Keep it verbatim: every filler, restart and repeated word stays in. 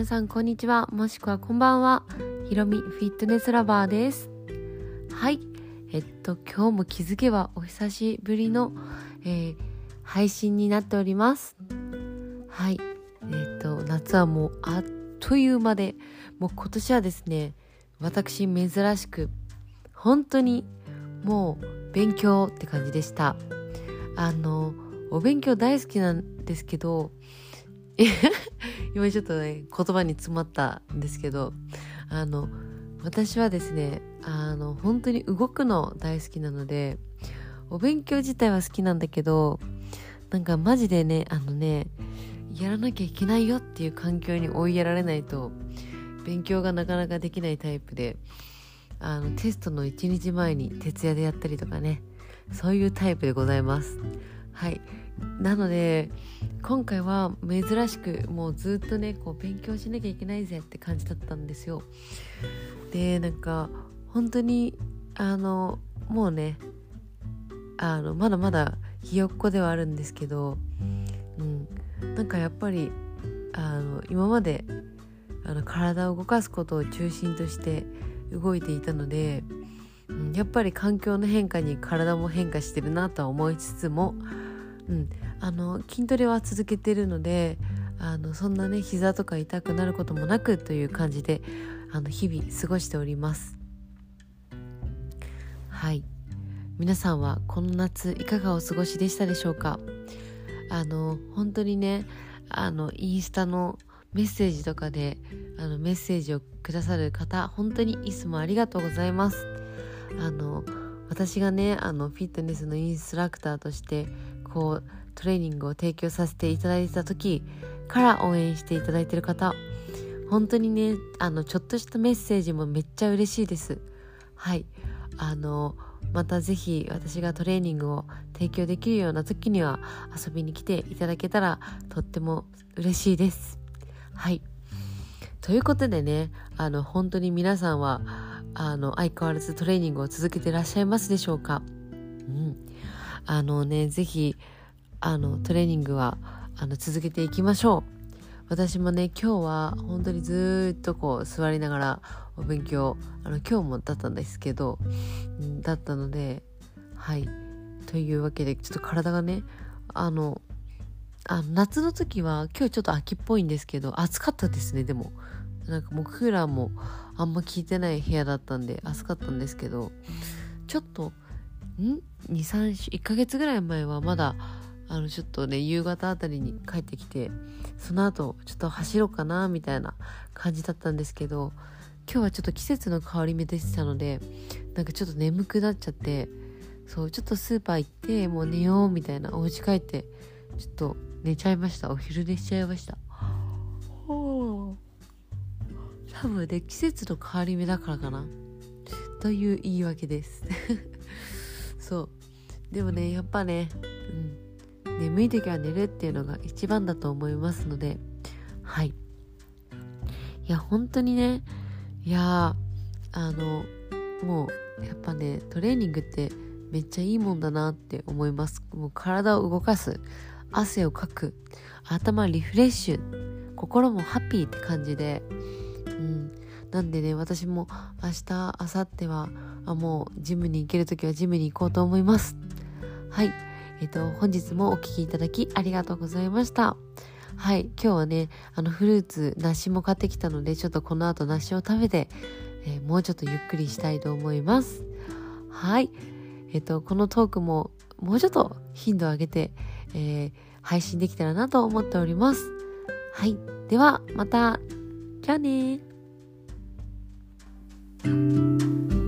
皆さんこんにちは、もしくはこんばんは。ひろみフィットネスラバーです。はい、えっと今日も気づけばお久しぶりの、えー、配信になっております。はい、えっと夏はもうあっという間で、もう今年はですね、私珍しく本当にもう勉強って感じでした。あのお勉強大好きなんですけど今ちょっとね言葉に詰まったんですけど、あの私はですね、あの本当に動くの大好きなので、お勉強自体は好きなんだけど、なんかマジでね、あのねやらなきゃいけないよっていう環境に追いやられないと勉強がなかなかできないタイプで、あのテストのいちにちまえに徹夜でやったりとかね、そういうタイプでございます。はい。なので今回は珍しくもうずっとねこう勉強しなきゃいけないぜって感じだったんですよ。でなんか本当にあのもうねあのまだまだひよっこではあるんですけど、うん、なんかやっぱりあの今まであの体を動かすことを中心として動いていたので、うん、やっぱり環境の変化に体も変化してるなとは思いつつも、うん、あの筋トレは続けてるので、あのそんなね膝とか痛くなることもなくという感じであの日々過ごしております。はい、皆さんはこの夏いかがお過ごしでしたでしょうか。あの本当にねあのインスタのメッセージとかであのメッセージをくださる方、本当にいつもありがとうございます。あの私がねあのフィットネスのインストラクターとしてこうトレーニングを提供させていただいた時から応援していただいている方、本当にねあのちょっとしたメッセージもめっちゃ嬉しいです。はい、あのまたぜひ私がトレーニングを提供できるような時には遊びに来ていただけたらとっても嬉しいです。はい、ということでね、あの本当に皆さんはあの相変わらずトレーニングを続けていらっしゃいますでしょうか。うん、あのねぜひあのトレーニングはあの続けていきましょう。私もね今日は本当にずっとこう座りながらお勉強あの今日もだったんですけどだったので、はい、というわけでちょっと体がねあのあの夏の時は今日ちょっと秋っぽいんですけど暑かったですね。でもなんかもうクーラーもあんま効いてない部屋だったんで暑かったんですけど、ちょっとん に、さん、いっかげつぐらい前はまだあのちょっとね夕方あたりに帰ってきて、その後ちょっと走ろうかなみたいな感じだったんですけど、今日はちょっと季節の変わり目でしたのでなんかちょっと眠くなっちゃって、そうちょっとスーパー行ってもう寝ようみたいな、お家帰ってちょっと寝ちゃいました。お昼寝しちゃいました。多分ね季節の変わり目だからかなという言い訳ですそうでもねやっぱね、うん眠い時は寝るっていうのが一番だと思いますので、はい、いや本当にねいやあのもうやっぱねトレーニングってめっちゃいいもんだなって思います。もう体を動かす、汗をかく、頭リフレッシュ、心もハッピーって感じで、うん、なんでね私も明日明後日はあもうジムに行ける時はジムに行こうと思います。はい、えっと、本日もお聞きいただきありがとうございました。はい、今日はね、あのフルーツ、梨も買ってきたので、ちょっとこの後梨を食べて、えー、もうちょっとゆっくりしたいと思います。はい、えっと、このトークももうちょっと頻度を上げて、えー、配信できたらなと思っております。はい、ではまた。じゃあねー。